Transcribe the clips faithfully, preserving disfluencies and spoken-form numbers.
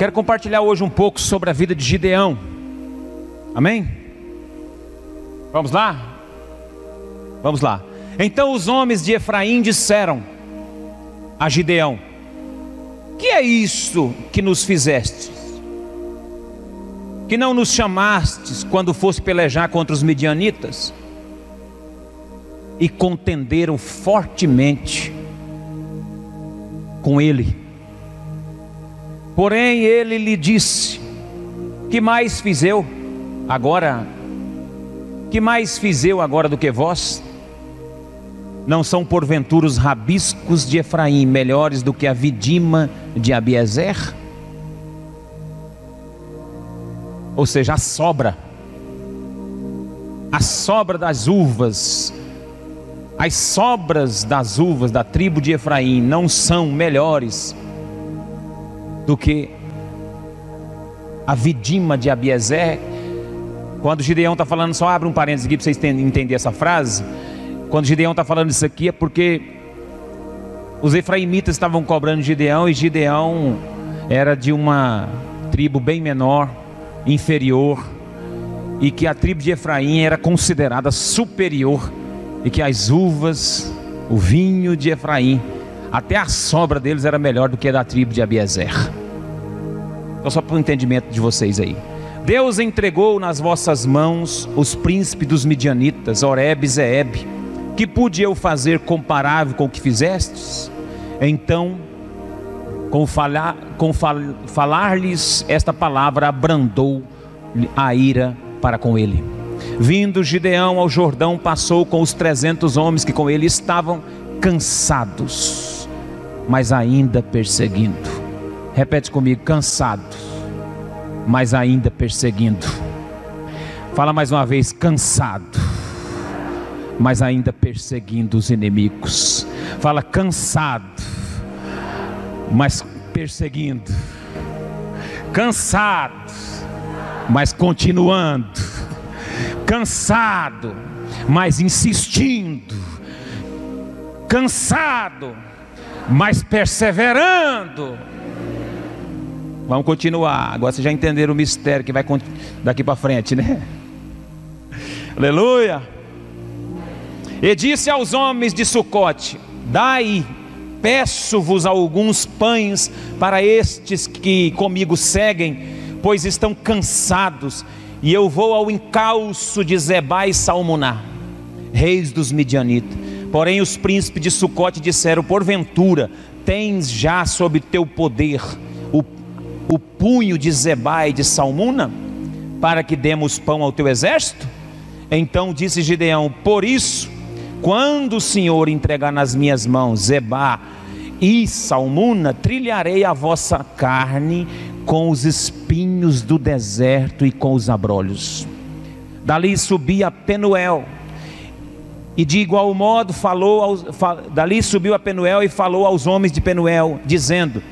Quero compartilhar hoje um pouco sobre a vida de Gideão. Amém? Vamos lá? Vamos lá. Então os homens de Efraim disseram a Gideão: que é isso que nos fizeste? Que não nos chamastes quando fosse pelejar contra os midianitas? E contenderam fortemente com ele. Porém ele lhe disse: que mais fiz eu agora? Que mais fiz eu agora do que vós? Não são porventura os rabiscos de Efraim melhores do que a vidima de Abiezer? Ou seja, a sobra, a sobra das uvas, as sobras das uvas da tribo de Efraim não são melhores do que a vidima de Abiezer. Quando Gideão está falando, só abre um parênteses aqui para vocês entenderem essa frase. Quando Gideão está falando isso aqui é porque os efraimitas estavam cobrando Gideão, e Gideão era de uma tribo bem menor, inferior, e que a tribo de Efraim era considerada superior, e que as uvas, o vinho de Efraim, até a sobra deles era melhor do que a da tribo de Abiezer. Então, só para o entendimento de vocês aí. Deus entregou nas vossas mãos os príncipes dos midianitas, Oreb e Zeheb. Que pude eu fazer comparável com o que fizestes? Então, com, falar, com fal, falar-lhes esta palavra, abrandou a ira para com ele. Vindo Gideão ao Jordão, passou com os trezentos homens que com ele estavam, cansados, mas ainda perseguindo. Repete comigo: cansados, mas ainda perseguindo. Fala mais uma vez: cansado, mas ainda perseguindo os inimigos. Fala: cansado, mas perseguindo. Cansado, mas continuando. Cansado, mas insistindo. Cansado, mas perseverando. Vamos continuar. Agora vocês já entenderam o mistério que vai daqui para frente, né? Aleluia. E disse aos homens de Sucote: dai, peço-vos, alguns pães para estes que comigo seguem, pois estão cansados, e eu vou ao encalço de Zebá e Zalmuna, reis dos midianitas. Porém os príncipes de Sucote disseram: porventura tens já sob teu poder o, o punho de Zebá e de Zalmuna, para que demos pão ao teu exército? Então disse Gideão: por isso, quando o Senhor entregar nas minhas mãos Zebá e Zalmuna, trilharei a vossa carne com os espinhos do deserto e com os abrolhos. Dali subi a Penuel, e de igual modo falou aos, fal, dali subiu a Penuel e falou aos homens de Penuel, dizendo,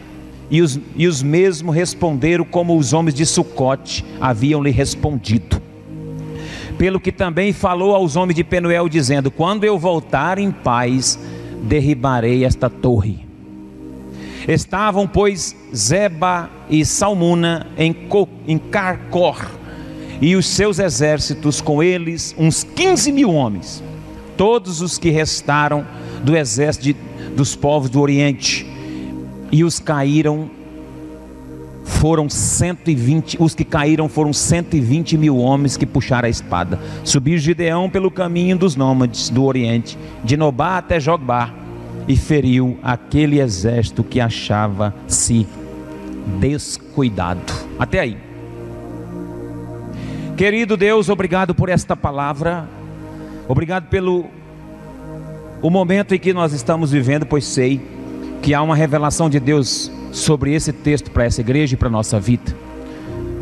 e os, e os mesmos responderam como os homens de Sucote haviam lhe respondido. Pelo que também falou aos homens de Penuel, dizendo: quando eu voltar em paz, derribarei esta torre. Estavam, pois, Zebá e Zalmuna em, em Carcor, e os seus exércitos com eles, uns quinze mil homens, todos os que restaram do exército de, dos povos do Oriente. E os caíram foram cento e vinte, os que caíram foram cento e vinte mil homens que puxaram a espada. Subiu Gideão pelo caminho dos nômades do Oriente, de Nobá até Jogbá, e feriu aquele exército que achava-se descuidado. Até aí. Querido Deus, obrigado por esta palavra. Obrigado pelo o momento em que nós estamos vivendo, pois sei que há uma revelação de Deus sobre esse texto para essa igreja e para a nossa vida.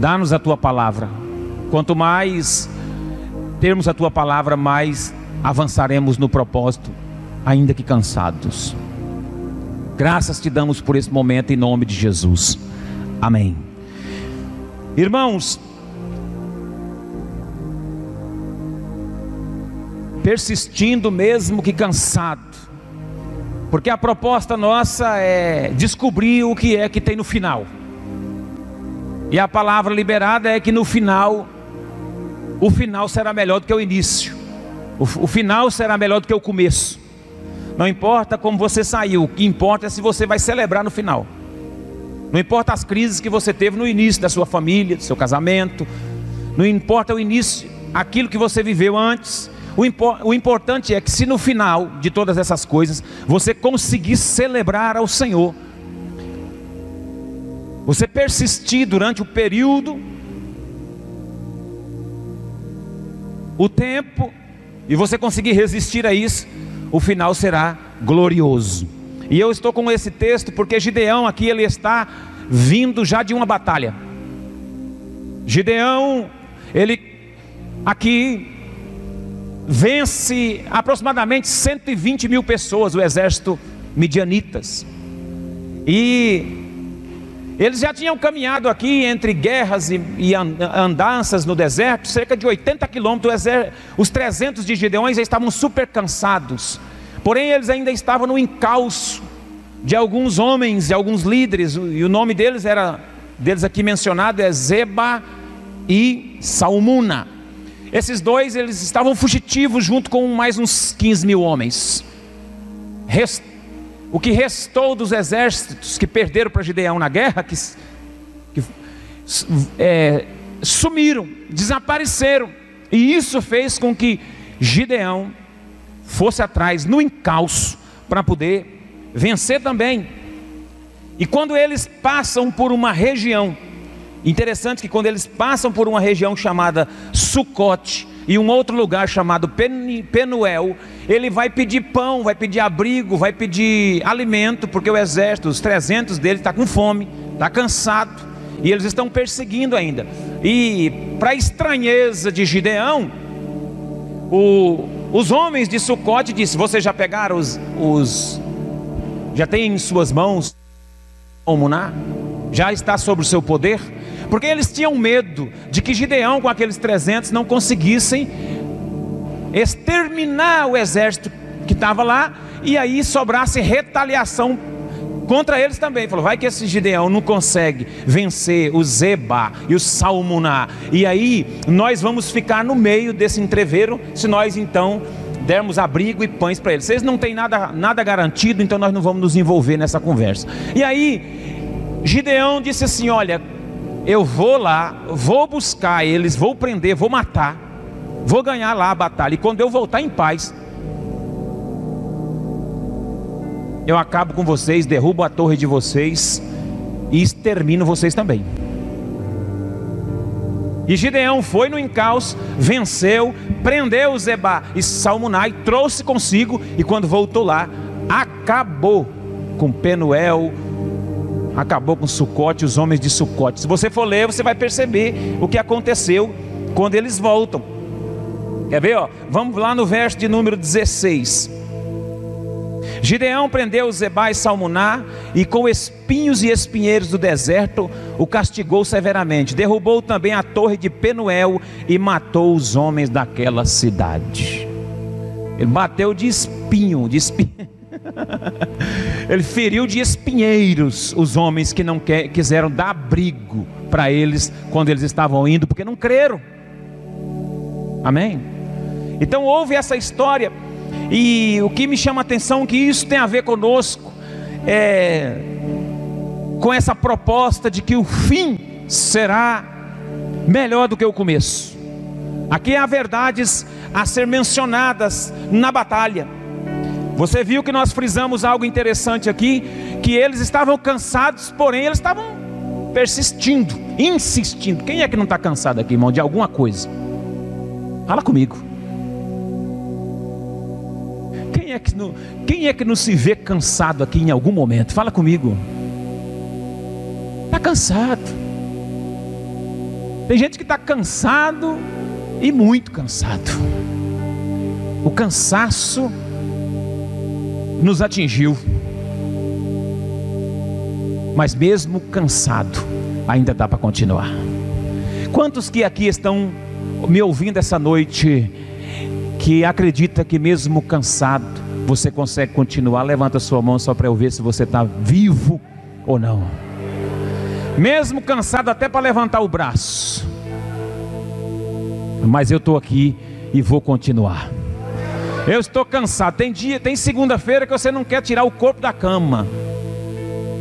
Dá-nos a tua palavra. Quanto mais termos a tua palavra, mais avançaremos no propósito, ainda que cansados. Graças te damos por esse momento, em nome de Jesus. Amém. Irmãos, persistindo mesmo que cansado, porque a proposta nossa é descobrir o que é que tem no final. E a palavra liberada é que no final, o final será melhor do que o início. O, o final será melhor do que o começo. Não importa como você saiu, o que importa é se você vai celebrar no final. Não importa as crises que você teve no início da sua família, do seu casamento. Não importa o início, aquilo que você viveu antes. O, impor, o importante é que se no final de todas essas coisas, você conseguir celebrar ao Senhor. Você persistir durante o período, o tempo, e você conseguir resistir a isso, o final será glorioso. E eu estou com esse texto porque Gideão aqui, ele está vindo já de uma batalha. Gideão, ele aqui vence aproximadamente cento e vinte mil pessoas, o exército midianitas. E eles já tinham caminhado aqui entre guerras e, e andanças no deserto, cerca de oitenta quilômetros. Os trezentos de Gideão já estavam super cansados. Porém, eles ainda estavam no encalço de alguns homens, de alguns líderes. E o nome deles, era, deles aqui mencionado, é Zebá e Zalmuna. Esses dois, eles estavam fugitivos junto com mais uns quinze mil homens. Rest... O que restou dos exércitos que perderam para Gideão na guerra, que, que é, sumiram, desapareceram. E isso fez com que Gideão fosse atrás no encalço para poder vencer também. E quando eles passam por uma região, interessante que quando eles passam por uma região chamada Sucote e um outro lugar chamado Penuel, ele vai pedir pão, vai pedir abrigo, vai pedir alimento, porque o exército, os trezentos dele, está com fome, está cansado, e eles estão perseguindo ainda. E para a estranheza de Gideão, o, os homens de Sucote disse: vocês já pegaram os, os já tem em suas mãos o Muná? Já está sobre o seu poder? Porque eles tinham medo de que Gideão com aqueles trezentos não conseguissem exterminar o exército que estava lá, e aí sobrasse retaliação contra eles também. Falou: vai que esse Gideão não consegue vencer o Zebá e o Zalmuna, e aí nós vamos ficar no meio desse entreveiro se nós então dermos abrigo e pães para eles. Vocês não têm nada, nada garantido, então nós não vamos nos envolver nessa conversa. E aí Gideão disse assim: olha, eu vou lá, vou buscar eles, vou prender, vou matar, vou ganhar lá a batalha, e quando eu voltar em paz, eu acabo com vocês, derrubo a torre de vocês e extermino vocês também. E Gideão foi no encalço, venceu, prendeu Zebá e Zalmuna, trouxe consigo, e quando voltou lá, acabou com Penuel, acabou com Sucote, os homens de Sucote. Se você for ler, você vai perceber o que aconteceu quando eles voltam. Quer ver? Ó? Vamos lá no verso de número dezesseis. Gideão prendeu Zebá e Zalmuna, e com espinhos e espinheiros do deserto o castigou severamente. Derrubou também a torre de Penuel e matou os homens daquela cidade. Ele bateu de espinho, de espinho. Ele feriu de espinheiros os homens que não que, quiseram dar abrigo para eles quando eles estavam indo, porque não creram. Amém? Então houve essa história. E o que me chama a atenção é que isso tem a ver conosco, é, com essa proposta de que o fim será melhor do que o começo. Aqui há verdades a ser mencionadas na batalha. Você viu que nós frisamos algo interessante aqui, que eles estavam cansados, porém eles estavam persistindo, insistindo. Quem é que não está cansado aqui, irmão, de alguma coisa? Fala comigo. Quem é que não, quem é que não se vê cansado aqui em algum momento? Fala comigo. Está cansado. Tem gente que está cansado e muito cansado. O cansaço nos atingiu, mas mesmo cansado ainda dá para continuar. Quantos que aqui estão me ouvindo essa noite que acredita que mesmo cansado você consegue continuar? Levanta sua mão só para eu ver se você está vivo ou não. mesmo cansado até para levantar o braço, mas eu estou aqui e vou continuar. Eu estou cansado. Tem dia, tem segunda-feira que você não quer tirar o corpo da cama.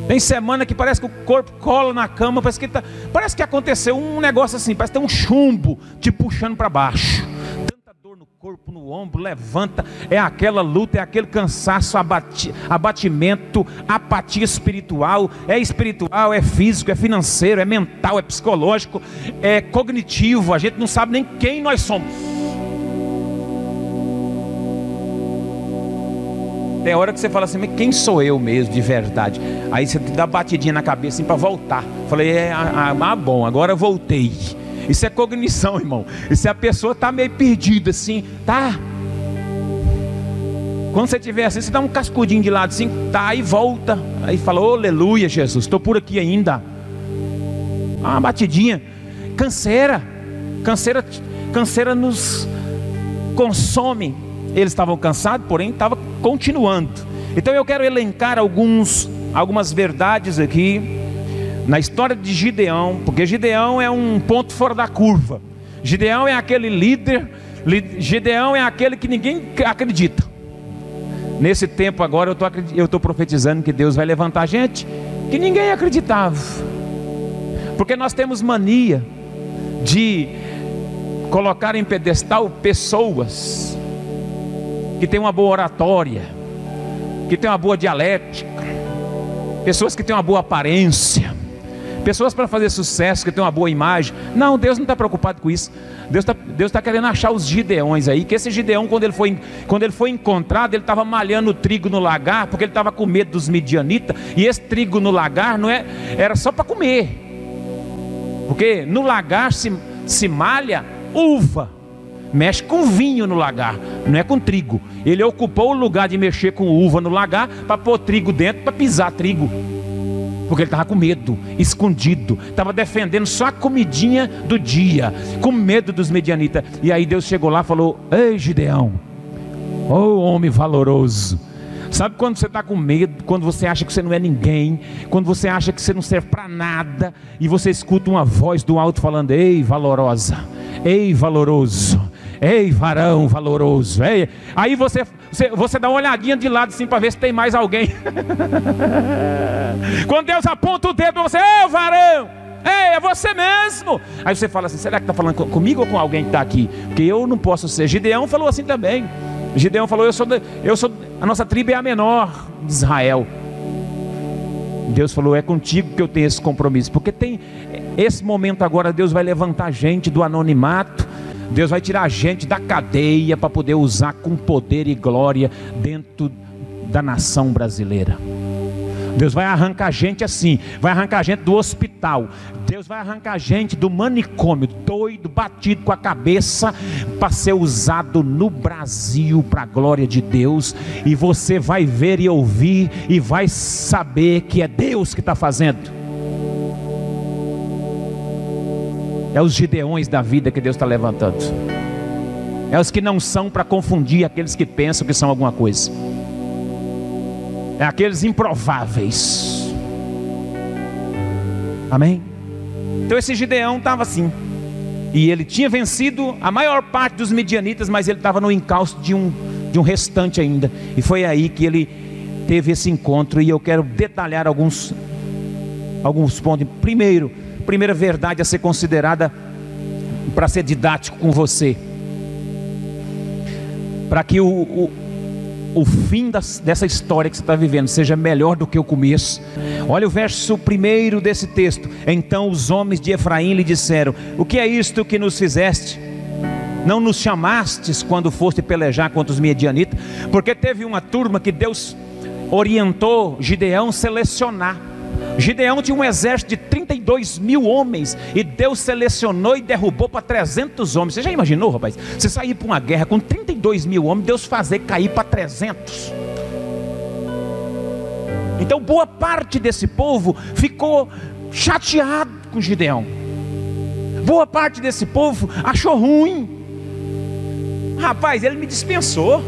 Tem semana que parece que o corpo cola na cama, parece que, tá, parece que aconteceu um negócio assim, parece que tem um chumbo te puxando para baixo. Tanta dor no corpo, no ombro, levanta, é aquela luta, é aquele cansaço, abati, abatimento, apatia espiritual, é espiritual, é físico, é financeiro, é mental, é psicológico, é cognitivo, a gente não sabe nem quem nós somos. Tem hora que você fala assim, mas quem sou eu mesmo de verdade? Aí você dá batidinha na cabeça assim para voltar. Falei, é, ah, ah, bom, agora eu voltei. Isso é cognição, irmão. Isso é a pessoa tá meio perdida assim, tá? Quando você tiver assim, você dá um cascudinho de lado assim, tá, e volta. Aí fala, oh, aleluia, Jesus, estou por aqui ainda. Ah, uma batidinha. Canseira. Canseira, canseira nos consome. Eles estavam cansados, porém estava continuando. Então eu quero elencar alguns, algumas verdades aqui na história de Gideão, porque Gideão é um ponto fora da curva. Gideão é aquele líder, Gideão é aquele que ninguém acredita. Nesse tempo agora eu tô, eu tô profetizando que Deus vai levantar gente que ninguém acreditava, porque nós temos mania de colocar em pedestal pessoas que tem uma boa oratória, que tem uma boa dialética, pessoas que têm uma boa aparência, pessoas para fazer sucesso, que têm uma boa imagem. Não, Deus não está preocupado com isso. Deus está Deus tá querendo achar os Gideões aí, que esse Gideão, quando ele foi, quando ele foi encontrado, ele estava malhando trigo no lagar, porque ele estava com medo dos midianitas, e esse trigo no lagar não é, era só para comer, porque no lagar se, se malha uva. Mexe com vinho no lagar, não é com trigo. Ele ocupou o lugar de mexer com uva no lagar para pôr trigo dentro, para pisar trigo, porque ele estava com medo, escondido, estava defendendo só a comidinha do dia, com medo dos midianitas. E aí Deus chegou lá e falou, ei Gideão, ô homem valoroso. Sabe quando você está com medo, quando você acha que você não é ninguém, quando você acha que você não serve para nada, e você escuta uma voz do alto falando, ei valorosa, ei valoroso, ei varão valoroso, ei. Aí você, você, você dá uma olhadinha de lado assim para ver se tem mais alguém. Quando Deus aponta o dedo para você, ei varão, ei, é você mesmo. Aí você fala assim, será que está falando comigo ou com alguém que está aqui? Porque eu não posso ser. Gideão falou assim também. Gideão falou, eu sou, eu sou, a nossa tribo é a menor de Israel. Deus falou, é contigo que eu tenho esse compromisso, porque tem esse momento agora. Deus vai levantar gente do anonimato, Deus vai tirar a gente da cadeia para poder usar com poder e glória dentro da nação brasileira. Deus vai arrancar gente assim, vai arrancar gente do hospital, Deus vai arrancar gente do manicômio, doido, batido com a cabeça, para ser usado no Brasil para a glória de Deus. E você vai ver e ouvir e vai saber que é Deus que está fazendo. É os Gideões da vida que Deus está levantando. É os que não são para confundir aqueles que pensam que são alguma coisa. É aqueles improváveis. Amém? Então esse Gideão estava assim. E ele tinha vencido a maior parte dos midianitas, mas ele estava no encalço de um, de um restante ainda. E foi aí que ele teve esse encontro. E eu quero detalhar alguns, alguns pontos. Primeiro, primeira verdade a ser considerada, para ser didático com você, para que o, o, o fim das, dessa história que você está vivendo seja melhor do que o começo. Olha o verso primeiro desse texto. Então os homens de Efraim lhe disseram, o que é isto que nos fizeste? Não nos chamastes quando foste pelejar contra os midianitas? Porque teve uma turma que Deus orientou Gideão selecionar. Gideão tinha um exército de trinta e dois mil homens, e Deus selecionou e derrubou para trezentos homens. Você já imaginou, rapaz? Você sair para uma guerra com trinta e dois mil homens, Deus fazer cair para trezentos. Então boa parte desse povo ficou chateado com Gideão. Boa parte desse povo achou ruim. Rapaz, ele me dispensou.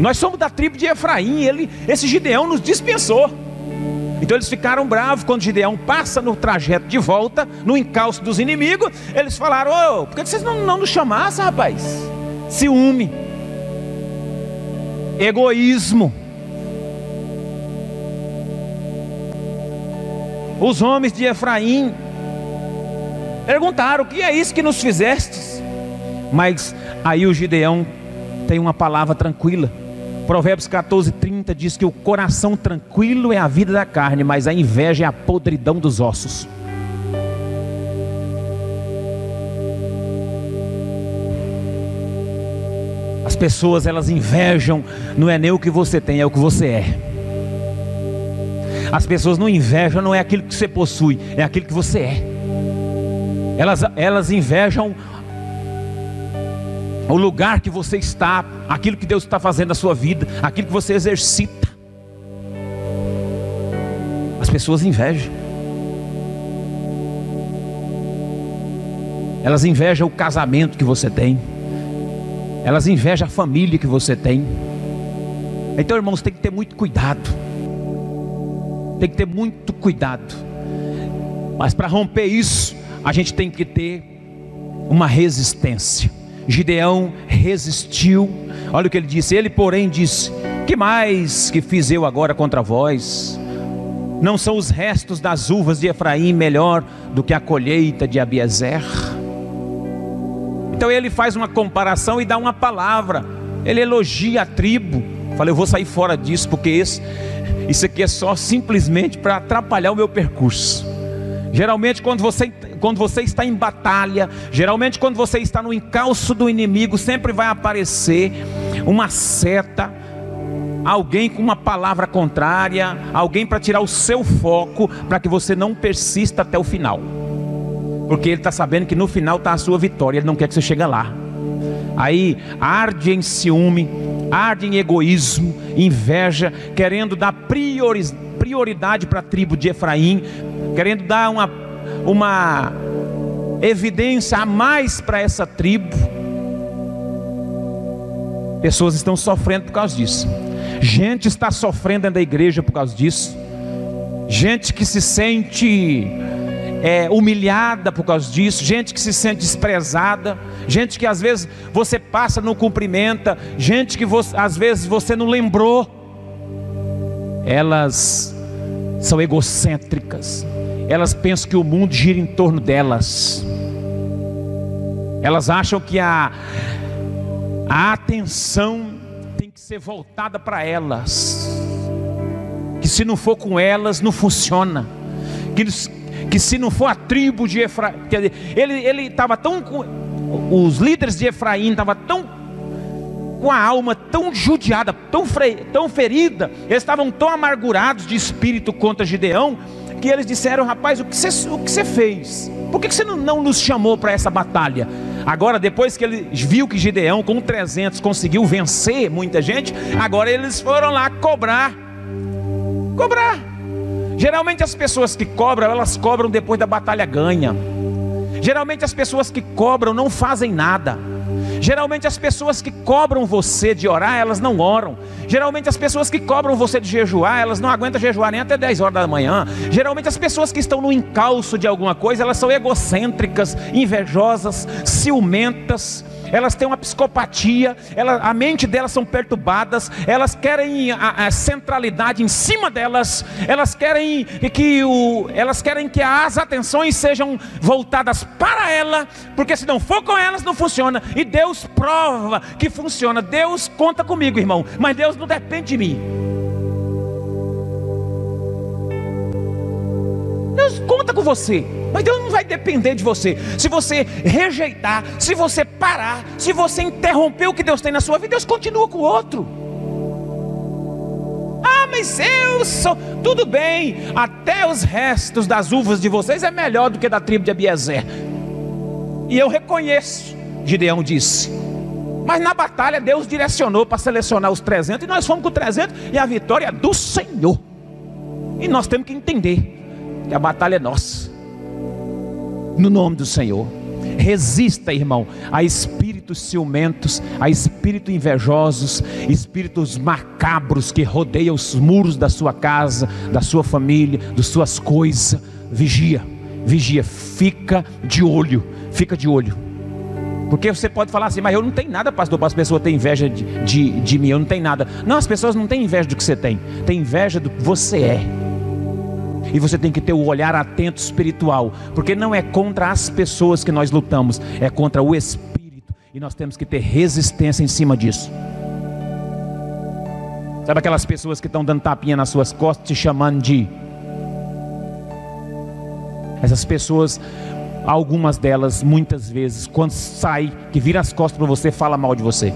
Nós somos da tribo de Efraim, ele, esse Gideão nos dispensou. Então eles ficaram bravos quando Gideão passa no trajeto de volta, no encalço dos inimigos. Eles falaram: ô, por que vocês não, não nos chamassem, rapaz? Ciúme, egoísmo. Os homens de Efraim perguntaram: o que é isso que nos fizestes? Mas aí o Gideão tem uma palavra tranquila. Provérbios quatorze, trinta diz que o coração tranquilo é a vida da carne, mas a inveja é a podridão dos ossos. As pessoas, elas invejam, não é nem o que você tem, é o que você é. As pessoas não invejam, não é aquilo que você possui, é aquilo que você é. Elas, elas invejam o lugar que você está, aquilo que Deus está fazendo na sua vida, aquilo que você exercita. As pessoas invejam. Elas invejam o casamento que você tem. Elas invejam a família que você tem. Então, irmãos, tem que ter muito cuidado. Tem que ter muito cuidado. Mas para romper isso, a gente tem que ter uma resistência. Gideão resistiu. Olha o que ele disse. Ele, porém, disse: que mais que fiz eu agora contra vós? Não são os restos das uvas de Efraim melhor do que a colheita de Abiezer? Então ele faz uma comparação e dá uma palavra. Ele elogia a tribo. Fala: eu vou sair fora disso, porque esse, isso aqui é só simplesmente para atrapalhar o meu percurso. Geralmente quando você... Quando você está em batalha, geralmente quando você está no encalço do inimigo, sempre vai aparecer uma seta, alguém com uma palavra contrária, alguém para tirar o seu foco, para que você não persista até o final. Porque ele está sabendo que no final está a sua vitória, ele não quer que você chegue lá. Aí arde em ciúme, arde em egoísmo, inveja, querendo dar priori prioridade para a tribo de Efraim, querendo dar uma uma evidência a mais para essa tribo. Pessoas estão sofrendo por causa disso. Gente está sofrendo dentro da igreja por causa disso. Gente que se sente é, humilhada por causa disso. Gente que se sente desprezada. Gente que às vezes você passa, não cumprimenta. Gente que você, às vezes você não lembrou. Elas são egocêntricas. Elas pensam que o mundo gira em torno delas. Elas acham que a, a atenção tem que ser voltada para elas. Que se não for com elas, não funciona. Que, que se não for a tribo de Efraim... Ele estava tão... Os líderes de Efraim estavam tão... com a alma tão judiada, tão, fre, tão ferida. Eles estavam tão amargurados de espírito contra Gideão, que eles disseram: rapaz, o que você, o que você fez? Por que você não, não nos chamou para essa batalha? Agora, depois que ele viu que Gideão com trezentos conseguiu vencer muita gente, agora eles foram lá cobrar. Cobrar. Geralmente as pessoas que cobram, elas cobram depois da batalha ganha. Geralmente as pessoas que cobram não fazem nada. Geralmente as pessoas que cobram você de orar, elas não oram. Geralmente as pessoas que cobram você de jejuar, elas não aguentam jejuar nem até dez horas da manhã. Geralmente as pessoas que estão no encalço de alguma coisa, elas são egocêntricas, invejosas, ciumentas. Elas têm uma psicopatia, ela, a mente delas são perturbadas. Elas querem a, a centralidade em cima delas. Elas querem que, o, elas querem que as atenções sejam voltadas para ela, porque se não for com elas não funciona. E Deus prova que funciona. Deus conta comigo, irmão, mas Deus não depende de mim. Deus conta com você, mas Deus não vai depender de você. Se você rejeitar, se você parar, se você interromper o que Deus tem na sua vida, Deus continua com o outro. Ah, mas eu sou... Tudo bem, até os restos das uvas de vocês é melhor do que da tribo de Abiezer. E eu reconheço, Gideão disse. Mas na batalha Deus direcionou para selecionar os trezentos, e nós fomos com trezentos, e a vitória é do Senhor. E nós temos que entender que a batalha é nossa, no nome do Senhor. Resista, irmão, a espírito espíritos ciumentos, a espíritos invejosos, espíritos macabros que rodeiam os muros da sua casa, da sua família, das suas coisas. Vigia, vigia, fica de olho, fica de olho. Porque você pode falar assim, mas eu não tenho nada, pastor, para as pessoas terem inveja de, de, de mim, eu não tenho nada. Não, as pessoas não têm inveja do que você tem, tem inveja do que você é. E você tem que ter o olhar atento espiritual, porque não é contra as pessoas que nós lutamos, é contra o espírito, e nós temos que ter resistência em cima disso. Sabe aquelas pessoas que estão dando tapinha nas suas costas, te chamando de... Essas pessoas, algumas delas, muitas vezes, quando sai, que vira as costas para você, fala mal de você.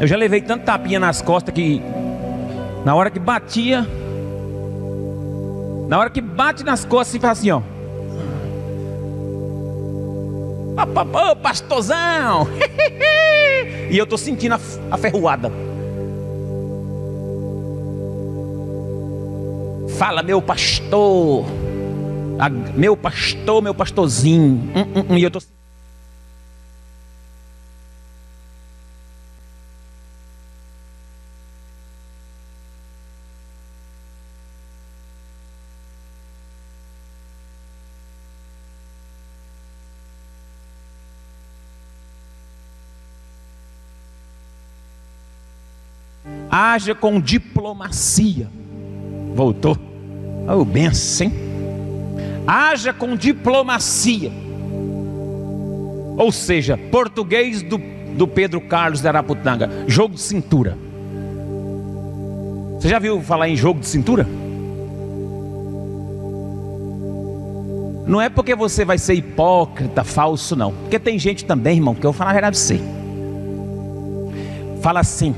Eu já levei tanto tapinha nas costas que na hora que batia, na hora que bate nas costas e faz assim, ó. Ô, pastorzão! E eu tô sentindo a, a ferroada. Fala, meu pastor. A, meu pastor, meu pastorzinho. Hum, hum, hum. E eu tô sentindo. Haja com diplomacia. Voltou. Oh, benção, hein? Haja com diplomacia. Ou seja, português do, do Pedro Carlos de Araputanga. Jogo de cintura. Você já viu falar em jogo de cintura? Não é porque você vai ser hipócrita, falso, não. Porque tem gente também, irmão, que eu vou falar a verdade pra você. Fala assim: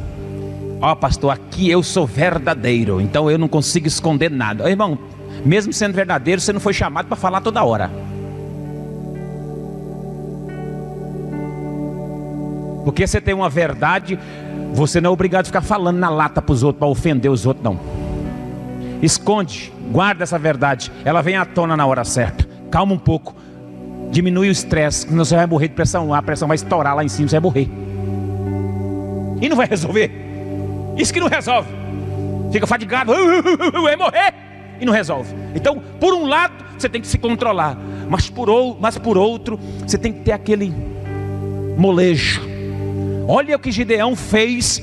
ó, oh, pastor, aqui eu sou verdadeiro, então eu não consigo esconder nada. Irmão, mesmo sendo verdadeiro, você não foi chamado para falar toda hora. Porque você tem uma verdade, você não é obrigado a ficar falando na lata para os outros, para ofender os outros, não. Esconde, guarda essa verdade, ela vem à tona na hora certa. Calma um pouco, diminui o estresse, senão você vai morrer de pressão, a pressão vai estourar lá em cima, você vai morrer. E não vai resolver. Isso que não resolve. Fica fadigado, vai morrer, e não resolve. Então, por um lado, você tem que se controlar, mas por, ou, mas por outro, você tem que ter aquele molejo. Olha o que Gideão fez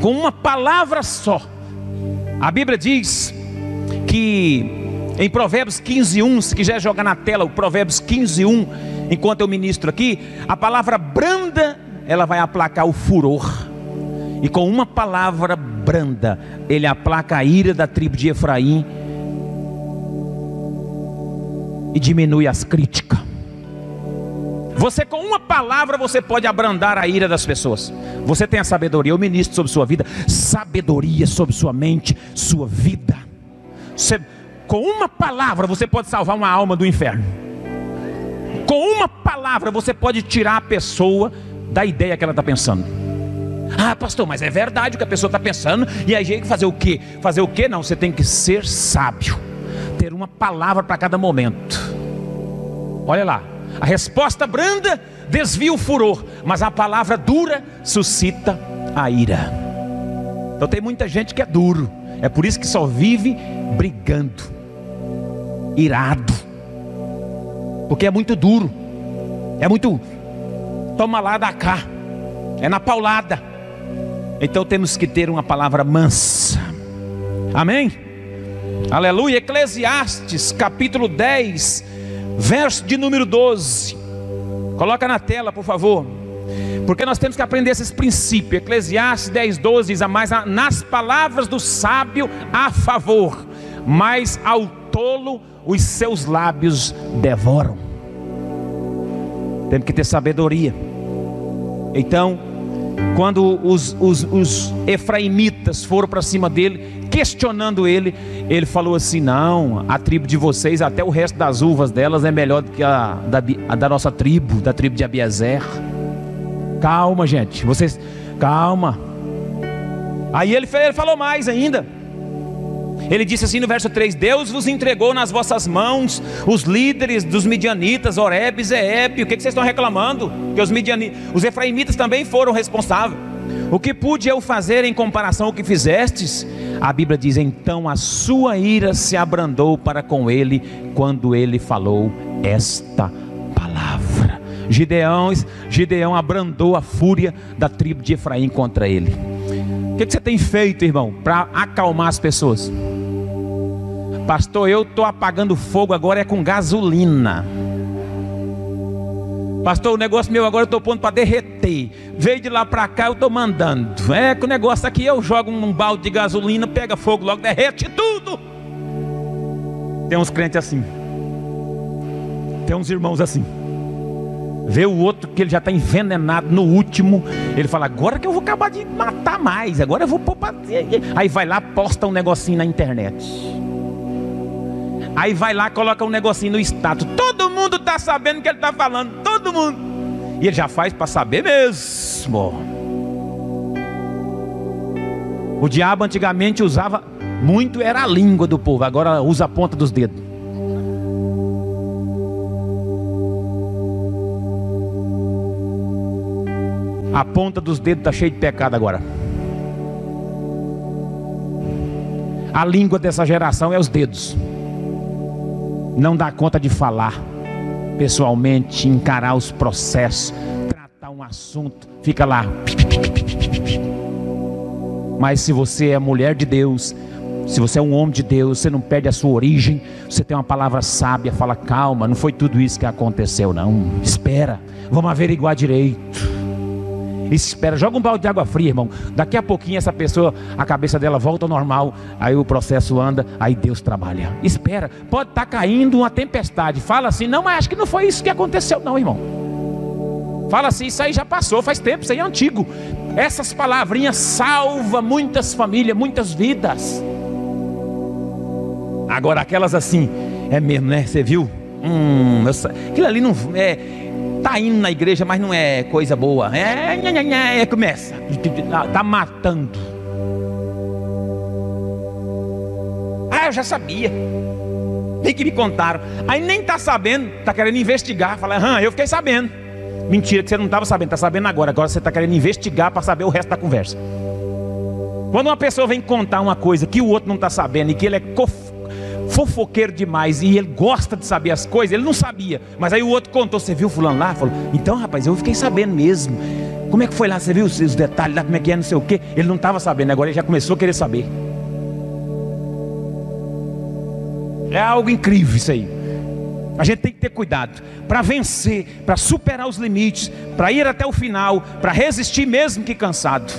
com uma palavra só. A Bíblia diz que em Provérbios quinze, um, se quiser jogar na tela o Provérbios quinze, um, enquanto eu ministro aqui, a palavra branda, ela vai aplacar o furor. E com uma palavra branda, ele aplaca a ira da tribo de Efraim e diminui as críticas. Você com uma palavra, você pode abrandar a ira das pessoas. Você tem a sabedoria, eu ministro sobre sua vida, sabedoria sobre sua mente, sua vida. Você, com uma palavra, você pode salvar uma alma do inferno. Com uma palavra, você pode tirar a pessoa da ideia que ela está pensando. Ah, pastor, mas é verdade o que a pessoa está pensando. E aí tem que fazer o quê? Fazer o quê? Não, você tem que ser sábio. Ter uma palavra para cada momento. Olha lá, a resposta branda desvia o furor, mas a palavra dura suscita a ira. Então tem muita gente que é duro. É por isso que só vive brigando, irado, porque é muito duro. É muito toma lá da cá, é na paulada. Então temos que ter uma palavra mansa. Amém? Aleluia. Eclesiastes capítulo dez, verso de número doze. Coloca na tela, por favor. Porque nós temos que aprender esses princípios. Eclesiastes dez, doze diz: mas nas palavras do sábio há favor, mas ao tolo os seus lábios devoram. Temos que ter sabedoria. Então, quando os, os, os efraimitas foram para cima dele, questionando ele, ele falou assim: não, a tribo de vocês, até o resto das uvas delas é melhor do que a da, a da nossa tribo, da tribo de Abiezer. Calma, gente, vocês, calma. Aí ele, ele falou mais ainda. Ele disse assim no verso três: Deus vos entregou nas vossas mãos os líderes dos midianitas, Oreb e Zeheb. O que, que vocês estão reclamando? Que os, midianitas, os efraimitas também foram responsáveis. O que pude eu fazer em comparação ao que fizestes? A Bíblia diz: então a sua ira se abrandou para com ele quando ele falou esta palavra. Gideão, Gideão abrandou a fúria da tribo de Efraim contra ele. O que, que você tem feito, irmão, para acalmar as pessoas? Pastor, eu estou apagando fogo agora é com gasolina. Pastor, o negócio meu agora eu estou pondo para derreter. Veio de lá para cá, eu estou mandando. É que o negócio aqui eu jogo um balde de gasolina, pega fogo logo, derrete tudo. Tem uns crentes assim. Tem uns irmãos assim. Vê o outro que ele já está envenenado no último. Ele fala, agora que eu vou acabar de matar mais. Agora eu vou pôr para... Aí vai lá, posta um negocinho na internet. Aí vai lá, coloca um negocinho no status. Todo mundo está sabendo o que ele está falando. Todo mundo. E ele já faz para saber mesmo. O diabo antigamente usava muito, era a língua do povo. Agora usa a ponta dos dedos. A ponta dos dedos está cheia de pecado agora. A língua dessa geração é os dedos. Não dá conta de falar pessoalmente, encarar os processos, tratar um assunto, fica lá. Mas se você é mulher de Deus, se você é um homem de Deus, você não perde a sua origem, você tem uma palavra sábia, fala calma, não foi tudo isso que aconteceu não, espera, vamos averiguar direito. Espera, joga um balde de água fria, irmão. Daqui a pouquinho essa pessoa, a cabeça dela volta ao normal. Aí o processo anda, aí Deus trabalha. Espera, pode estar caindo uma tempestade. Fala assim, não, mas acho que não foi isso que aconteceu não, irmão. Fala assim, isso aí já passou, faz tempo, isso aí é antigo. Essas palavrinhas salvam muitas famílias, muitas vidas. Agora aquelas assim, é mesmo, né? Você viu? Hum, eu... Aquilo ali não é... Está indo na igreja, mas não é coisa boa. É, é, é começa. Está matando. Ah, eu já sabia. Nem que me contaram. Aí nem está sabendo, está querendo investigar. Fala, ah, eu fiquei sabendo. Mentira, que você não estava sabendo, está sabendo agora. Agora você está querendo investigar para saber o resto da conversa. Quando uma pessoa vem contar uma coisa que o outro não está sabendo e que ele é cofo. fofoqueiro demais e ele gosta de saber as coisas, ele não sabia, mas aí o outro contou, você viu fulano lá? Falou, então rapaz, eu fiquei sabendo mesmo, como é que foi lá, você viu os, os detalhes lá, como é que é, não sei o que, ele não estava sabendo, agora ele já começou a querer saber. É algo incrível isso aí. A gente tem que ter cuidado para vencer, para superar os limites, para ir até o final, para resistir mesmo que cansado,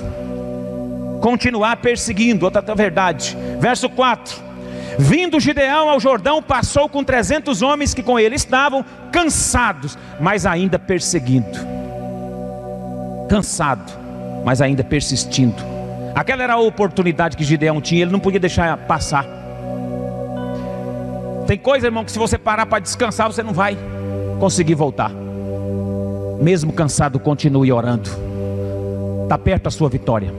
continuar perseguindo outra verdade. Verso quatro: vindo Gideão ao Jordão, passou com trezentos homens que com ele estavam, cansados, mas ainda perseguindo. Cansado, mas ainda persistindo. Aquela era a oportunidade que Gideão tinha, ele não podia deixar passar. Tem coisa, irmão, que se você parar para descansar, você não vai conseguir voltar. Mesmo cansado, continue orando. Está perto a sua vitória.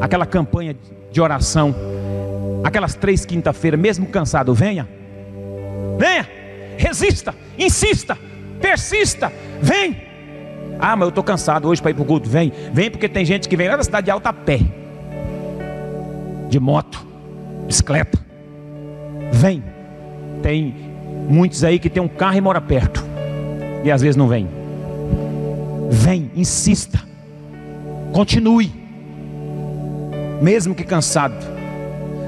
Aquela campanha de oração, aquelas três quinta-feira, mesmo cansado, venha, venha, resista, insista, persista, vem. Ah, mas eu estou cansado hoje para ir para o culto. Vem, vem, porque tem gente que vem lá da cidade de alta a pé, de moto, bicicleta. Vem, tem muitos aí que tem um carro e mora perto, e às vezes não vem. Vem, insista, continue, mesmo que cansado.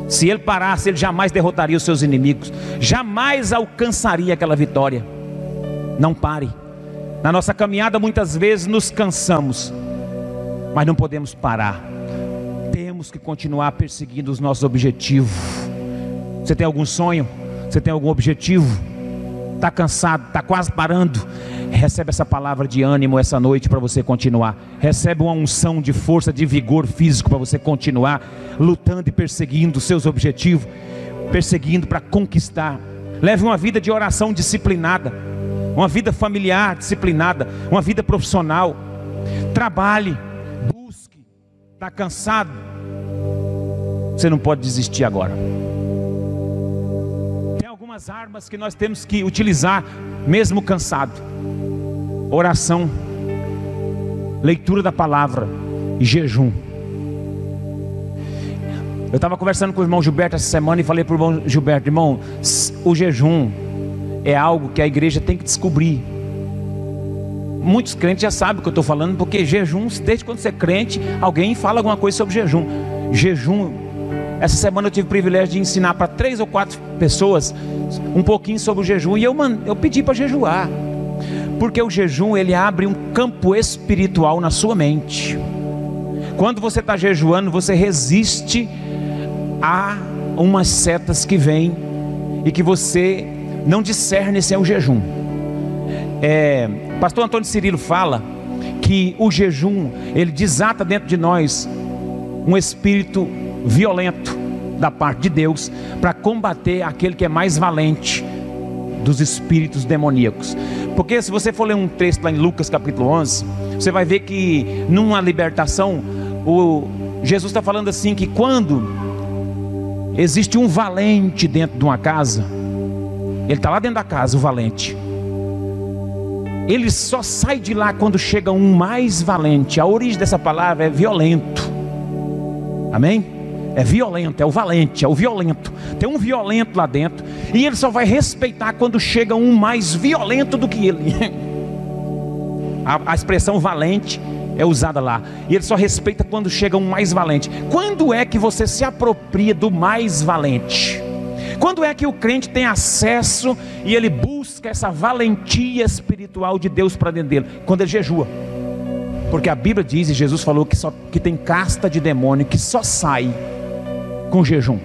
Se ele parasse, ele jamais derrotaria os seus inimigos, jamais alcançaria aquela vitória. Não pare. Na nossa caminhada muitas vezes nos cansamos, mas não podemos parar. Temos que continuar perseguindo os nossos objetivos. Você tem algum sonho? Você tem algum objetivo? Está cansado, está quase parando? Recebe essa palavra de ânimo essa noite para você continuar. Recebe uma unção de força, de vigor físico para você continuar lutando e perseguindo os seus objetivos, perseguindo para conquistar. Leve uma vida de oração disciplinada, uma vida familiar disciplinada, uma vida profissional. Trabalhe, busque. Está cansado? Você não pode desistir agora. Tem algumas armas que nós temos que utilizar, mesmo cansado: oração, leitura da palavra e jejum. Eu estava conversando com o irmão Gilberto essa semana e falei para o irmão Gilberto: irmão, o jejum é algo que a igreja tem que descobrir. Muitos crentes já sabem o que eu estou falando, porque jejum, desde quando você é crente, alguém fala alguma coisa sobre jejum. Jejum, essa semana eu tive o privilégio de ensinar para três ou quatro pessoas um pouquinho sobre o jejum, e eu, eu pedi para jejuar, porque o jejum, ele abre um campo espiritual na sua mente. Quando você está jejuando, você resiste a umas setas que vêm e que você não discerne se é o jejum. É, pastor Antônio Cirilo fala que o jejum, ele desata dentro de nós um espírito violento da parte de Deus, para combater aquele que é mais valente dos espíritos demoníacos. Porque se você for ler um texto lá em Lucas capítulo onze, você vai ver que numa libertação, o Jesus está falando assim, que quando existe um valente dentro de uma casa, ele está lá dentro da casa, o valente, ele só sai de lá quando chega um mais valente. A origem dessa palavra é violento. Amém? É violento, é o valente, é o violento. Tem um violento lá dentro, e ele só vai respeitar quando chega um mais violento do que ele. A, a expressão valente é usada lá, e ele só respeita quando chega um mais valente. Quando é que você se apropria do mais valente? Quando é que o crente tem acesso e ele busca essa valentia espiritual de Deus para dentro dele? Quando ele jejua. Porque a Bíblia diz, e Jesus falou, que, só, que tem casta de demônio que só sai com jejum.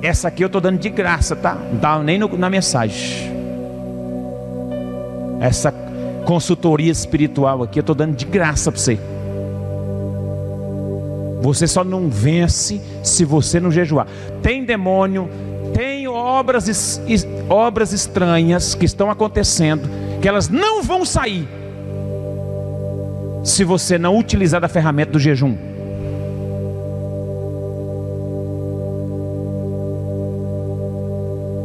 Essa aqui eu estou dando de graça, tá? Não estava nem no, na mensagem. Essa consultoria espiritual aqui eu estou dando de graça para você. Você só não vence se você não jejuar. Tem demônio, tem obras, es, es, obras estranhas que estão acontecendo, que elas não vão sair se você não utilizar da ferramenta do jejum.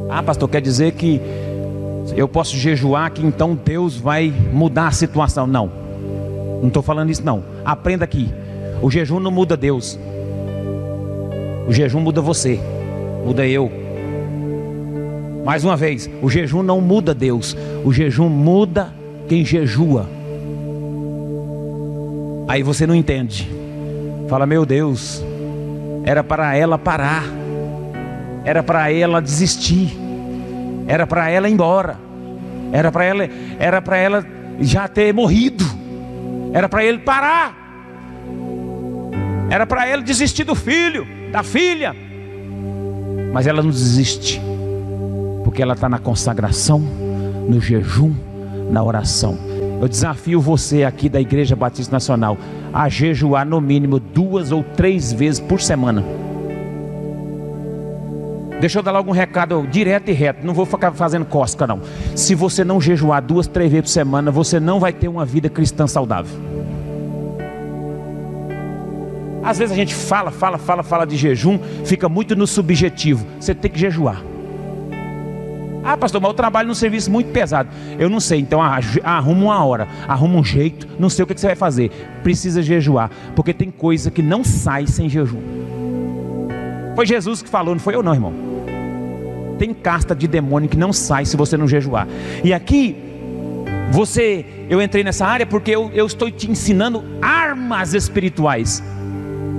Ah, pastor, quer dizer que eu posso jejuar que então Deus vai mudar a situação? Não, não estou falando isso não. Aprenda aqui: o jejum não muda Deus, o jejum muda você, muda eu. Mais uma vez, o jejum não muda Deus, o jejum muda quem jejua. Aí você não entende, fala: meu Deus, era para ela parar, era para ela desistir, era para ela ir embora, era para ela, era para ela já ter morrido, era para ele parar, era para ela desistir do filho, da filha. Mas ela não desiste, porque ela está na consagração, no jejum, na oração. Eu desafio você aqui da Igreja Batista Nacional a jejuar no mínimo duas ou três vezes por semana. Deixa eu dar logo um recado direto e reto, não vou ficar fazendo cosca não. Se você não jejuar duas, três vezes por semana, você não vai ter uma vida cristã saudável. Às vezes a gente fala, fala, fala, fala de jejum, fica muito no subjetivo. Você tem que jejuar. Ah, pastor, mas eu trabalho num serviço muito pesado. Eu não sei, então arruma uma hora, arruma um jeito, não sei o que você vai fazer. Precisa jejuar, porque tem coisa que não sai sem jejum. Foi Jesus que falou, não foi eu não, irmão. Tem casta de demônio que não sai se você não jejuar. E aqui, você, eu entrei nessa área porque eu, eu estou te ensinando armas espirituais.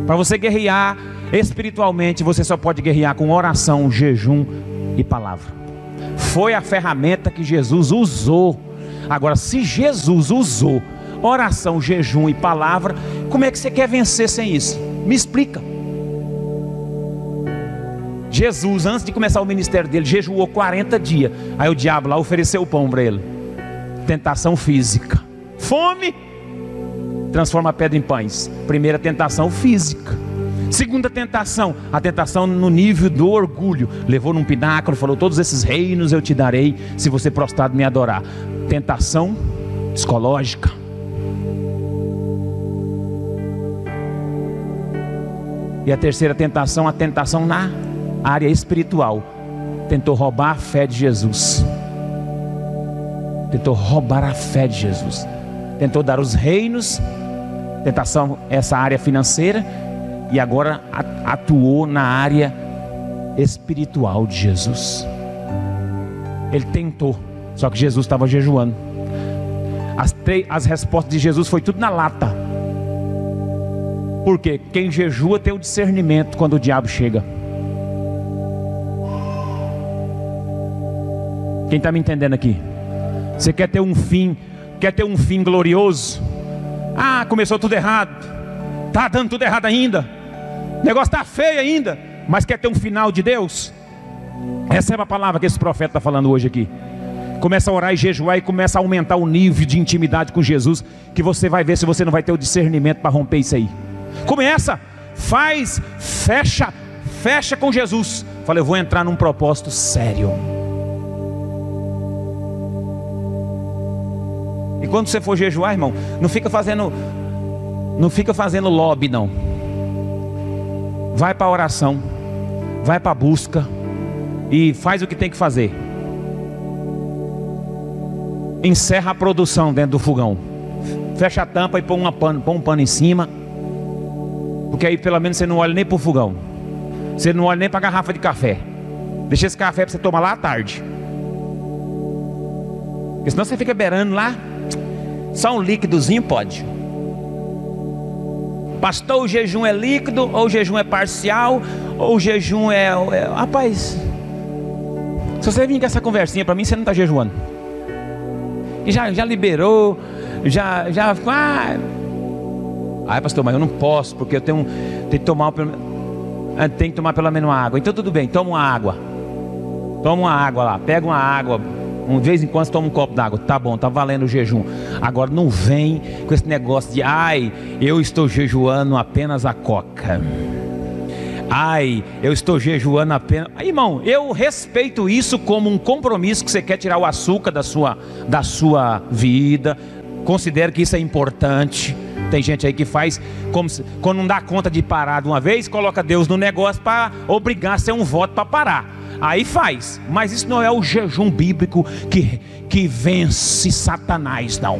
Para você guerrear espiritualmente, você só pode guerrear com oração, jejum e palavra. Foi a ferramenta que Jesus usou. Agora, se Jesus usou oração, jejum e palavra, como é que você quer vencer sem isso? Me explica. Jesus, antes de começar o ministério dele, jejuou quarenta dias. Aí o diabo lá ofereceu o pão para ele. Tentação física. Fome transforma a pedra em pães. Primeira tentação física. Segunda tentação, a tentação no nível do orgulho. Levou num pináculo, falou: todos esses reinos eu te darei, se você prostrado me adorar. Tentação psicológica. E a terceira tentação, a tentação na área espiritual. Tentou roubar a fé de Jesus. Tentou roubar a fé de Jesus. Tentou dar os reinos. Tentação, essa área financeira. E agora atuou na área espiritual de Jesus. Ele tentou, só que Jesus estava jejuando. As, três, as respostas de Jesus foi tudo na lata. Por quê? Quem jejua tem o discernimento quando o diabo chega. Quem está me entendendo aqui? Você quer ter um fim, quer ter um fim glorioso? Ah, começou tudo errado, tá dando tudo errado ainda, o negócio tá feio ainda, mas quer ter um final de Deus? Receba a palavra que esse profeta está falando hoje aqui. Começa a orar e jejuar e começa a aumentar o nível de intimidade com Jesus, que você vai ver se você não vai ter o discernimento para romper isso aí. Começa, faz, fecha, fecha com Jesus. Fala, eu vou entrar num propósito sério. E quando você for jejuar, irmão, não fica fazendo, não fica fazendo lobby não. Vai para a oração, vai para a busca e faz o que tem que fazer. Encerra a produção dentro do fogão. Fecha a tampa e põe, uma pano, põe um pano em cima. Porque aí pelo menos você não olha nem para o fogão. Você não olha nem para a garrafa de café. Deixa esse café para você tomar lá à tarde. Porque senão você fica beirando lá. Só um líquidozinho pode. Pastor, o jejum é líquido, ou o jejum é parcial, ou o jejum é... é... Rapaz, se você vir com essa conversinha para mim, você não está jejuando. E já, já liberou, já, já, ah, ai pastor, mas eu não posso, porque eu tenho, tenho que tomar, tem que tomar pelo menos uma água. Então tudo bem, toma uma água, toma uma água lá, pega uma água, de vez em quando você toma um copo d'água, tá bom, tá valendo o jejum. Agora não vem com esse negócio de, ai, eu estou jejuando apenas a coca. Ai, eu estou jejuando apenas... Aí, irmão, eu respeito isso como um compromisso que você quer tirar o açúcar da sua, da sua vida. Considero que isso é importante. Tem gente aí que faz, como se, quando não dá conta de parar de uma vez, coloca Deus no negócio para obrigar a ser um voto para parar. Aí faz, mas isso não é o jejum bíblico que, que vence Satanás, não.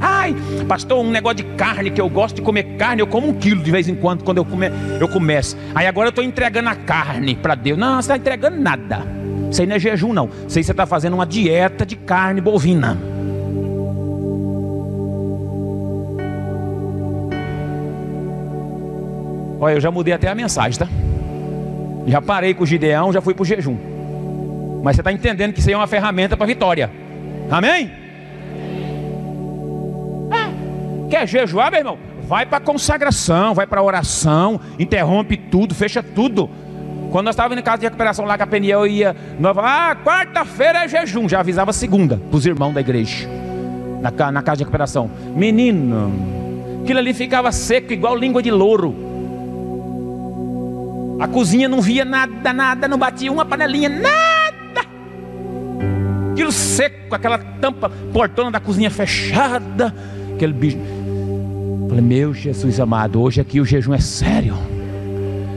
Ai, pastor, um negócio de carne, que eu gosto de comer carne, eu como um quilo de vez em quando, quando eu, come, eu começo. Aí agora eu estou entregando a carne para Deus. Não, não, você não está entregando nada. Isso aí não é jejum, não. Isso aí você está fazendo uma dieta de carne bovina. Olha, eu já mudei até a mensagem, tá? Já parei com o Gideão, já fui para o jejum. Mas você está entendendo que isso aí é uma ferramenta para vitória. Amém? Quer jejuar, meu irmão? Vai para consagração, vai para oração, interrompe tudo, fecha tudo. Quando nós estávamos em casa de recuperação lá com a Penuel, eu ia, nós falávamos, ah, quarta-feira é jejum, já avisava segunda para os irmãos da igreja, na, na casa de recuperação. Menino, aquilo ali ficava seco, igual língua de louro. A cozinha não via nada, nada, não batia uma panelinha, nada. Aquilo seco, aquela tampa, portona da cozinha fechada, aquele bicho. Falei, meu Jesus amado, hoje aqui o jejum é sério.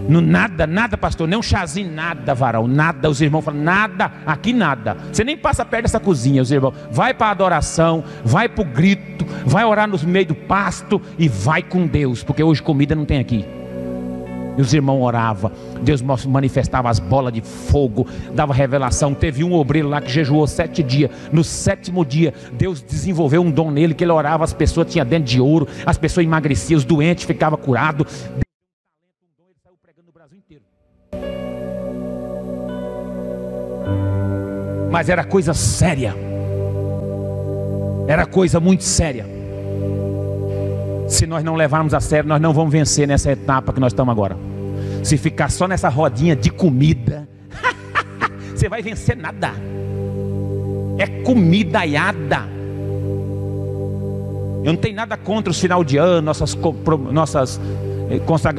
Não, nada, nada pastor, nem um chazinho, nada varão, nada. Os irmãos falam, nada, aqui nada. Você nem passa perto dessa cozinha, os irmãos. Vai para a adoração, vai para o grito, vai orar no meio do pasto e vai com Deus, porque hoje comida não tem aqui. E os irmãos oravam, Deus manifestava as bolas de fogo, dava revelação. Teve um obreiro lá que jejuou sete dias. No sétimo dia, Deus desenvolveu um dom nele, que ele orava, as pessoas tinham dente de ouro, as pessoas emagreciam, os doentes ficavam curados. Ele saiu pregando no Brasil inteiro. Mas era coisa séria. Era coisa muito séria. Se nós não levarmos a sério, nós não vamos vencer nessa etapa que nós estamos agora. Se ficar só nessa rodinha de comida, você vai vencer nada. É comidaiada. Eu não tenho nada contra o final de ano, nossas, nossas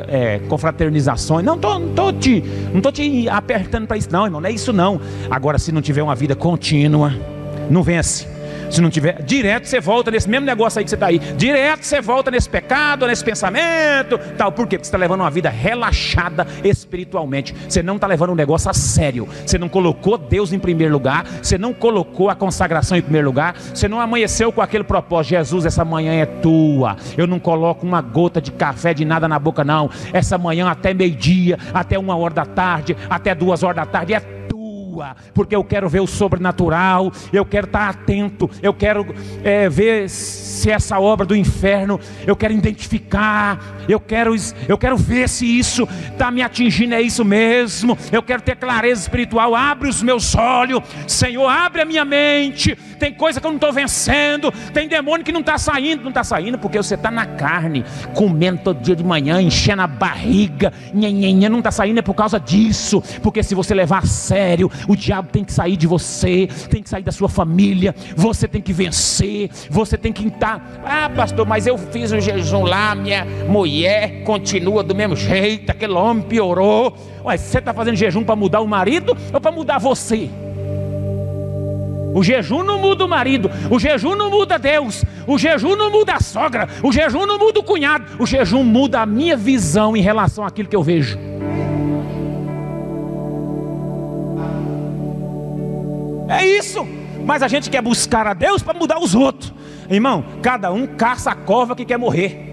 é, confraternizações. Não estou não tô te, não tô te apertando para isso não, irmão. Não é isso não. Agora, se não tiver uma vida contínua, não vence. Se não tiver, direto você volta nesse mesmo negócio aí que você está aí. Direto você volta nesse pecado, nesse pensamento, tal. Por quê? Porque você está levando uma vida relaxada espiritualmente. Você não está levando um negócio a sério. Você não colocou Deus em primeiro lugar. Você não colocou a consagração em primeiro lugar. Você não amanheceu com aquele propósito. Jesus, essa manhã é tua. Eu não coloco uma gota de café, de nada na boca, não. Essa manhã até meio-dia, até uma hora da tarde, até duas horas da tarde é tua, porque eu quero ver o sobrenatural, eu quero estar atento, eu quero é, ver se essa obra do inferno, eu quero identificar, eu quero, eu quero ver se isso está me atingindo, é isso mesmo, eu quero ter clareza espiritual. Abre os meus olhos, Senhor, abre a minha mente. Tem coisa que eu não estou vencendo, tem demônio que não está saindo, não está saindo porque você está na carne, comendo todo dia de manhã, enchendo a barriga, nhan, nhan, nhan, não está saindo é por causa disso, porque se você levar a sério, o diabo tem que sair de você, tem que sair da sua família, você tem que vencer, você tem que estar, ah pastor, mas eu fiz um jejum lá, minha mulher continua do mesmo jeito, aquele homem piorou. Ué, você está fazendo jejum para mudar o marido ou para mudar você? O jejum não muda o marido, o jejum não muda Deus, o jejum não muda a sogra, o jejum não muda o cunhado, o jejum muda a minha visão em relação àquilo que eu vejo. É isso, mas a gente quer buscar a Deus para mudar os outros. Irmão, cada um caça a cova que quer morrer,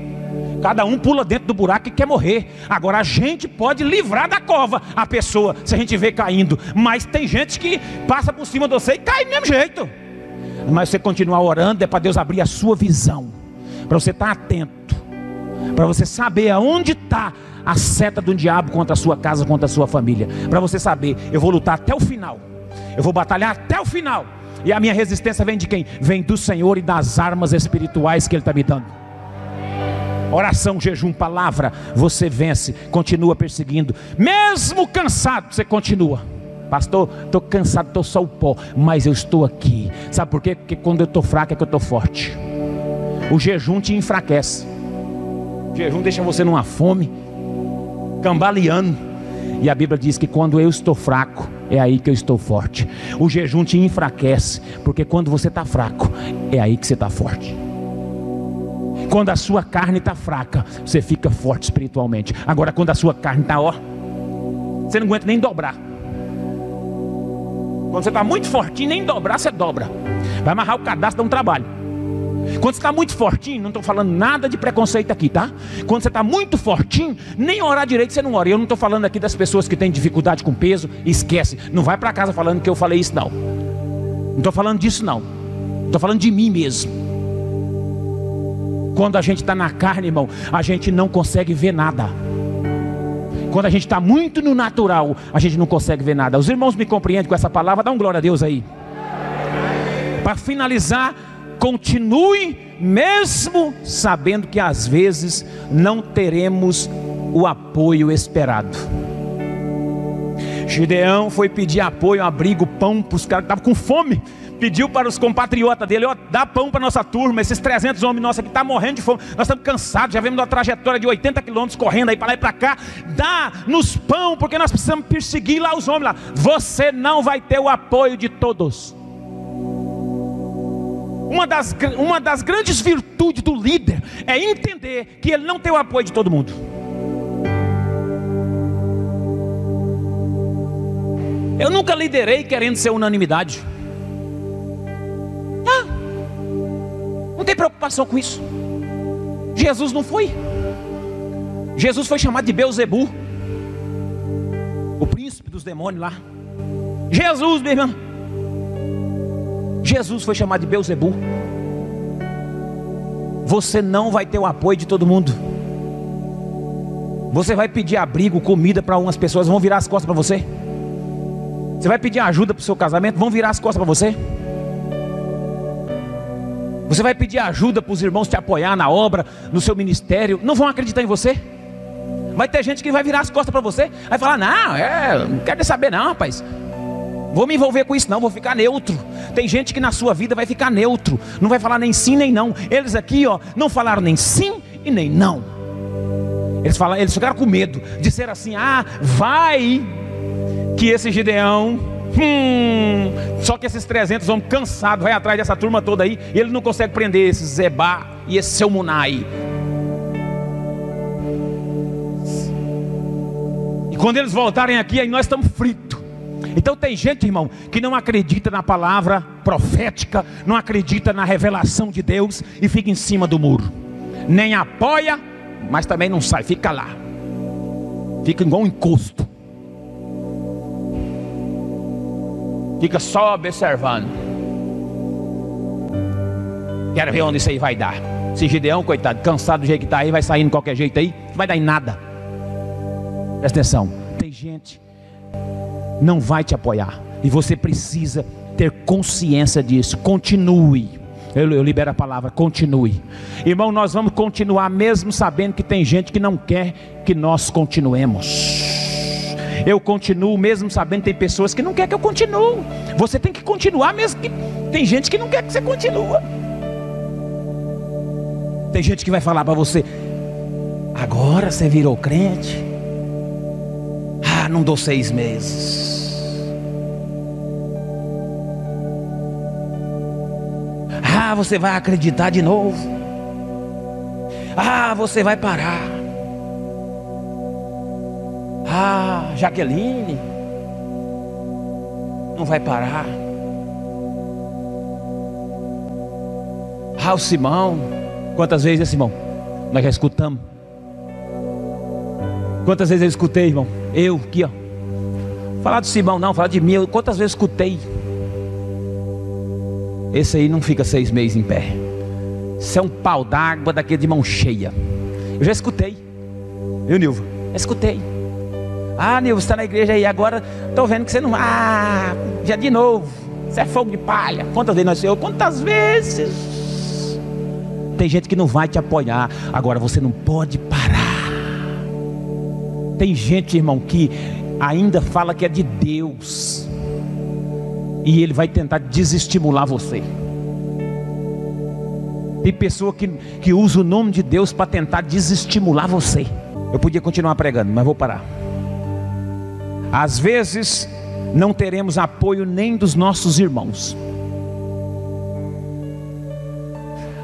cada um pula dentro do buraco que quer morrer. Agora a gente pode livrar da cova a pessoa, se a gente vê caindo, mas tem gente que passa por cima de você e cai do mesmo jeito. Mas você continuar orando é para Deus abrir a sua visão, para você estar atento, para você saber aonde está a seta do diabo contra a sua casa, contra a sua família, para você saber, eu vou lutar até o final, eu vou batalhar até o final, e a minha resistência vem de quem? Vem do Senhor e das armas espirituais que Ele está me dando. Oração, jejum, palavra, você vence, continua perseguindo, mesmo cansado, você continua. Pastor, estou cansado, estou só o pó, mas eu estou aqui. Sabe por quê? Porque quando eu estou fraco é que eu estou forte. O jejum te enfraquece, o jejum deixa você numa fome, cambaleando, e a Bíblia diz que quando eu estou fraco, é aí que eu estou forte. O jejum te enfraquece, porque quando você está fraco, é aí que você está forte. Quando a sua carne está fraca, você fica forte espiritualmente. Agora quando a sua carne está, ó, você não aguenta nem dobrar. Quando você está muito fortinho, nem dobrar você dobra. Vai amarrar o cadastro, dá um trabalho. Quando você está muito fortinho, não estou falando nada de preconceito aqui, tá? Quando você está muito fortinho, nem orar direito você não ora. Eu não estou falando aqui das pessoas que têm dificuldade com peso. Esquece, não vai para casa falando que eu falei isso não. Não estou falando disso não. Estou falando de mim mesmo. Quando a gente está na carne, irmão, a gente não consegue ver nada. Quando a gente está muito no natural, a gente não consegue ver nada. Os irmãos me compreendem com essa palavra? Dá um glória a Deus aí. Para finalizar, continue mesmo sabendo que às vezes não teremos o apoio esperado. Gideão foi pedir apoio, abrigo, pão para os caras que estavam com fome. Pediu para os compatriotas dele, ó, dá pão para nossa turma, esses trezentos homens nossos aqui estão morrendo de fome, nós estamos cansados, já vemos uma trajetória de oitenta quilômetros correndo aí para lá e para cá, dá-nos pão, porque nós precisamos perseguir lá os homens lá. Você não vai ter o apoio de todos. Uma das, uma das grandes virtudes do líder é entender que ele não tem o apoio de todo mundo. Eu nunca liderei querendo ser unanimidade. Não tem preocupação com isso. Jesus não foi. Jesus foi chamado de Belzebu, o príncipe dos demônios lá. Jesus, meu irmão, Jesus foi chamado de Belzebu. Você não vai ter o apoio de todo mundo. Você vai pedir abrigo, comida para algumas pessoas, vão virar as costas para você. Você vai pedir ajuda para o seu casamento, vão virar as costas para você. Você vai pedir ajuda para os irmãos te apoiar na obra, no seu ministério, não vão acreditar em você. Vai ter gente que vai virar as costas para você, vai falar, não, é, não quero saber não, rapaz, vou me envolver com isso não, vou ficar neutro. Tem gente que na sua vida vai ficar neutro, não vai falar nem sim nem não. Eles aqui, ó, não falaram nem sim e nem não. Eles falaram, eles ficaram com medo, disseram assim, ah, vai que esse Gideão Hum, só que esses trezentos homens cansados, vai atrás dessa turma toda aí, e ele não consegue prender esse Zebá e esse seu Munai. E quando eles voltarem aqui, aí nós estamos fritos. Então tem gente, irmão, que não acredita na palavra profética, não acredita na revelação de Deus e fica em cima do muro. Nem apoia, mas também não sai, fica lá. Fica igual um encosto. Fica só observando. Quero ver onde isso aí vai dar. Esse Gideão, coitado, cansado do jeito que está aí, vai sair de qualquer jeito aí, não vai dar em nada. Presta atenção, tem gente que não vai te apoiar. E você precisa ter consciência disso. Continue. Eu, eu libero a palavra, continue. Irmão, nós vamos continuar mesmo sabendo que tem gente que não quer que nós continuemos. Eu continuo mesmo sabendo que tem pessoas que não querem que eu continue. Você tem que continuar mesmo que... Tem gente que não quer que você continue. Tem gente que vai falar para você: agora você virou crente? Ah, não dou seis meses. Ah, você vai acreditar de novo. Ah, você vai parar. Ah, Jaqueline não vai parar. Ah, o Simão. Quantas vezes, é, Simão? Nós já escutamos. Quantas vezes eu escutei, irmão? Eu aqui, ó. Falar do Simão não, falar de mim. Quantas vezes eu escutei? Esse aí não fica seis meses em pé. Isso é um pau d'água daquele de mão cheia. Eu já escutei. Eu, Nilva, escutei. Ah, Nilva, você está na igreja aí. Agora estou vendo que você não... Ah, já de novo. Isso é fogo de palha. Quantas vezes nós... Eu, quantas vezes? Tem gente que não vai te apoiar. Agora você não pode parar. Tem gente, irmão, que ainda fala que é de Deus. E ele vai tentar desestimular você. Tem pessoa que, que usa o nome de Deus para tentar desestimular você. Eu podia continuar pregando, mas vou parar. Às vezes não teremos apoio nem dos nossos irmãos.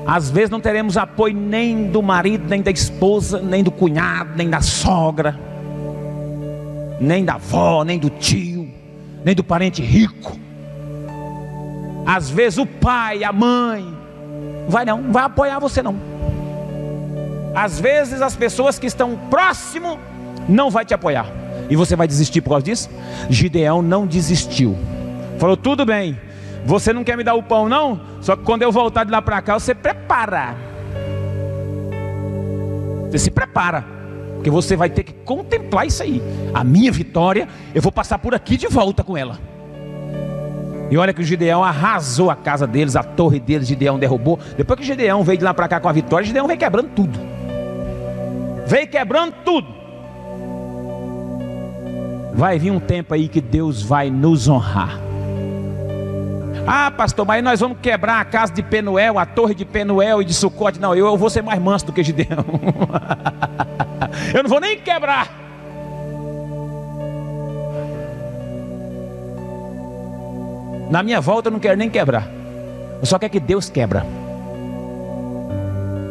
Às vezes não teremos apoio nem do marido, nem da esposa, nem do cunhado, nem da sogra, nem da avó, nem do tio, nem do parente rico. Às vezes o pai, a mãe, vai não, vai apoiar você não. Às vezes as pessoas que estão próximo não vai te apoiar. E você vai desistir por causa disso? Gideão não desistiu. Falou: tudo bem, você não quer me dar o pão não? Só que quando eu voltar de lá para cá, você prepara. Você se prepara, porque você vai ter que contemplar isso aí. A minha vitória, eu vou passar por aqui de volta com ela. E olha que o Gideão arrasou a casa deles, a torre deles, Gideão derrubou. Depois que Gideão veio de lá para cá com a vitória, Gideão veio quebrando tudo. Veio quebrando tudo. Vai vir um tempo aí que Deus vai nos honrar. Ah, pastor, mas nós vamos quebrar a casa de Penuel, a torre de Penuel e de Sucote. Não, eu, eu vou ser mais manso do que Gideão. Eu não vou nem quebrar. Na minha volta eu não quero nem quebrar. Eu só quero que Deus quebra.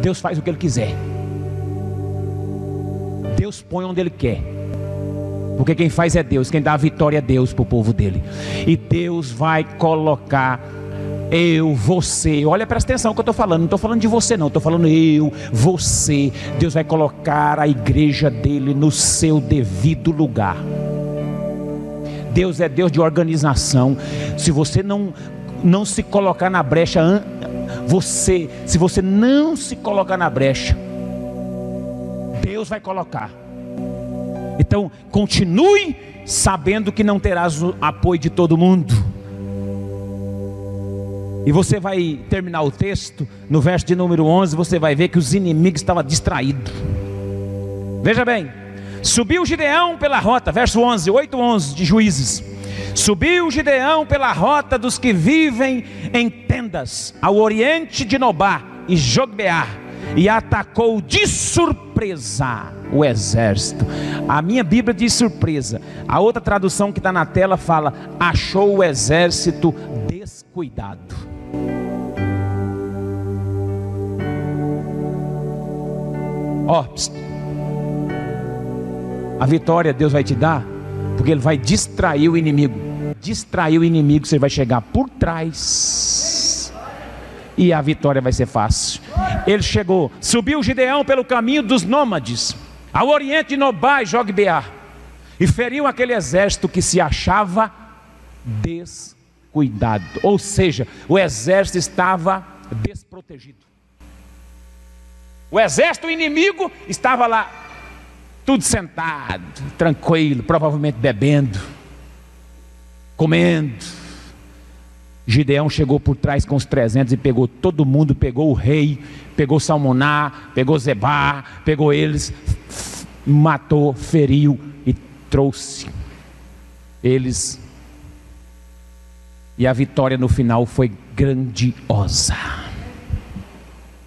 Deus faz o que Ele quiser. Deus põe onde Ele quer. Porque quem faz é Deus. Quem dá a vitória é Deus para o povo dele. E Deus vai colocar eu, você. Olha, presta atenção no que eu estou falando. Não estou falando de você não. Estou falando eu, você. Deus vai colocar a igreja dele no seu devido lugar. Deus é Deus de organização. Se você não, não se colocar na brecha, você, se você não se colocar na brecha, Deus vai colocar. Então continue sabendo que não terás o apoio de todo mundo. E você vai terminar o texto no verso de número onze, você vai ver que os inimigos estavam distraídos. Veja bem. Subiu Gideão pela rota, verso onze, oito, onze de Juízes. Subiu Gideão pela rota dos que vivem em tendas, ao oriente de Nobá e Jogbá, e atacou de surpresa o exército. A minha Bíblia diz surpresa, a outra tradução que está na tela fala, achou o exército descuidado. Ó, a vitória Deus vai te dar, porque Ele vai distrair o inimigo. Distrair o inimigo, você vai chegar por trás e a vitória vai ser fácil. Ele chegou, subiu Gideão pelo caminho dos nômades, ao oriente de Nobá e Jogbá, e feriu aquele exército que se achava descuidado. Ou seja, o exército estava desprotegido. O exército inimigo estava lá, tudo sentado, tranquilo, provavelmente bebendo, comendo. Gideão chegou por trás com os trezentos e pegou todo mundo, pegou o rei, pegou Zalmuná, pegou Zebá, pegou eles, matou, feriu e trouxe eles. E a vitória no final foi grandiosa.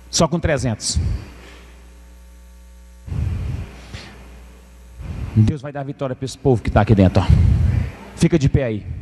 Só com trezentos. Deus vai dar vitória para esse povo que está aqui dentro. Ó. Fica de pé aí.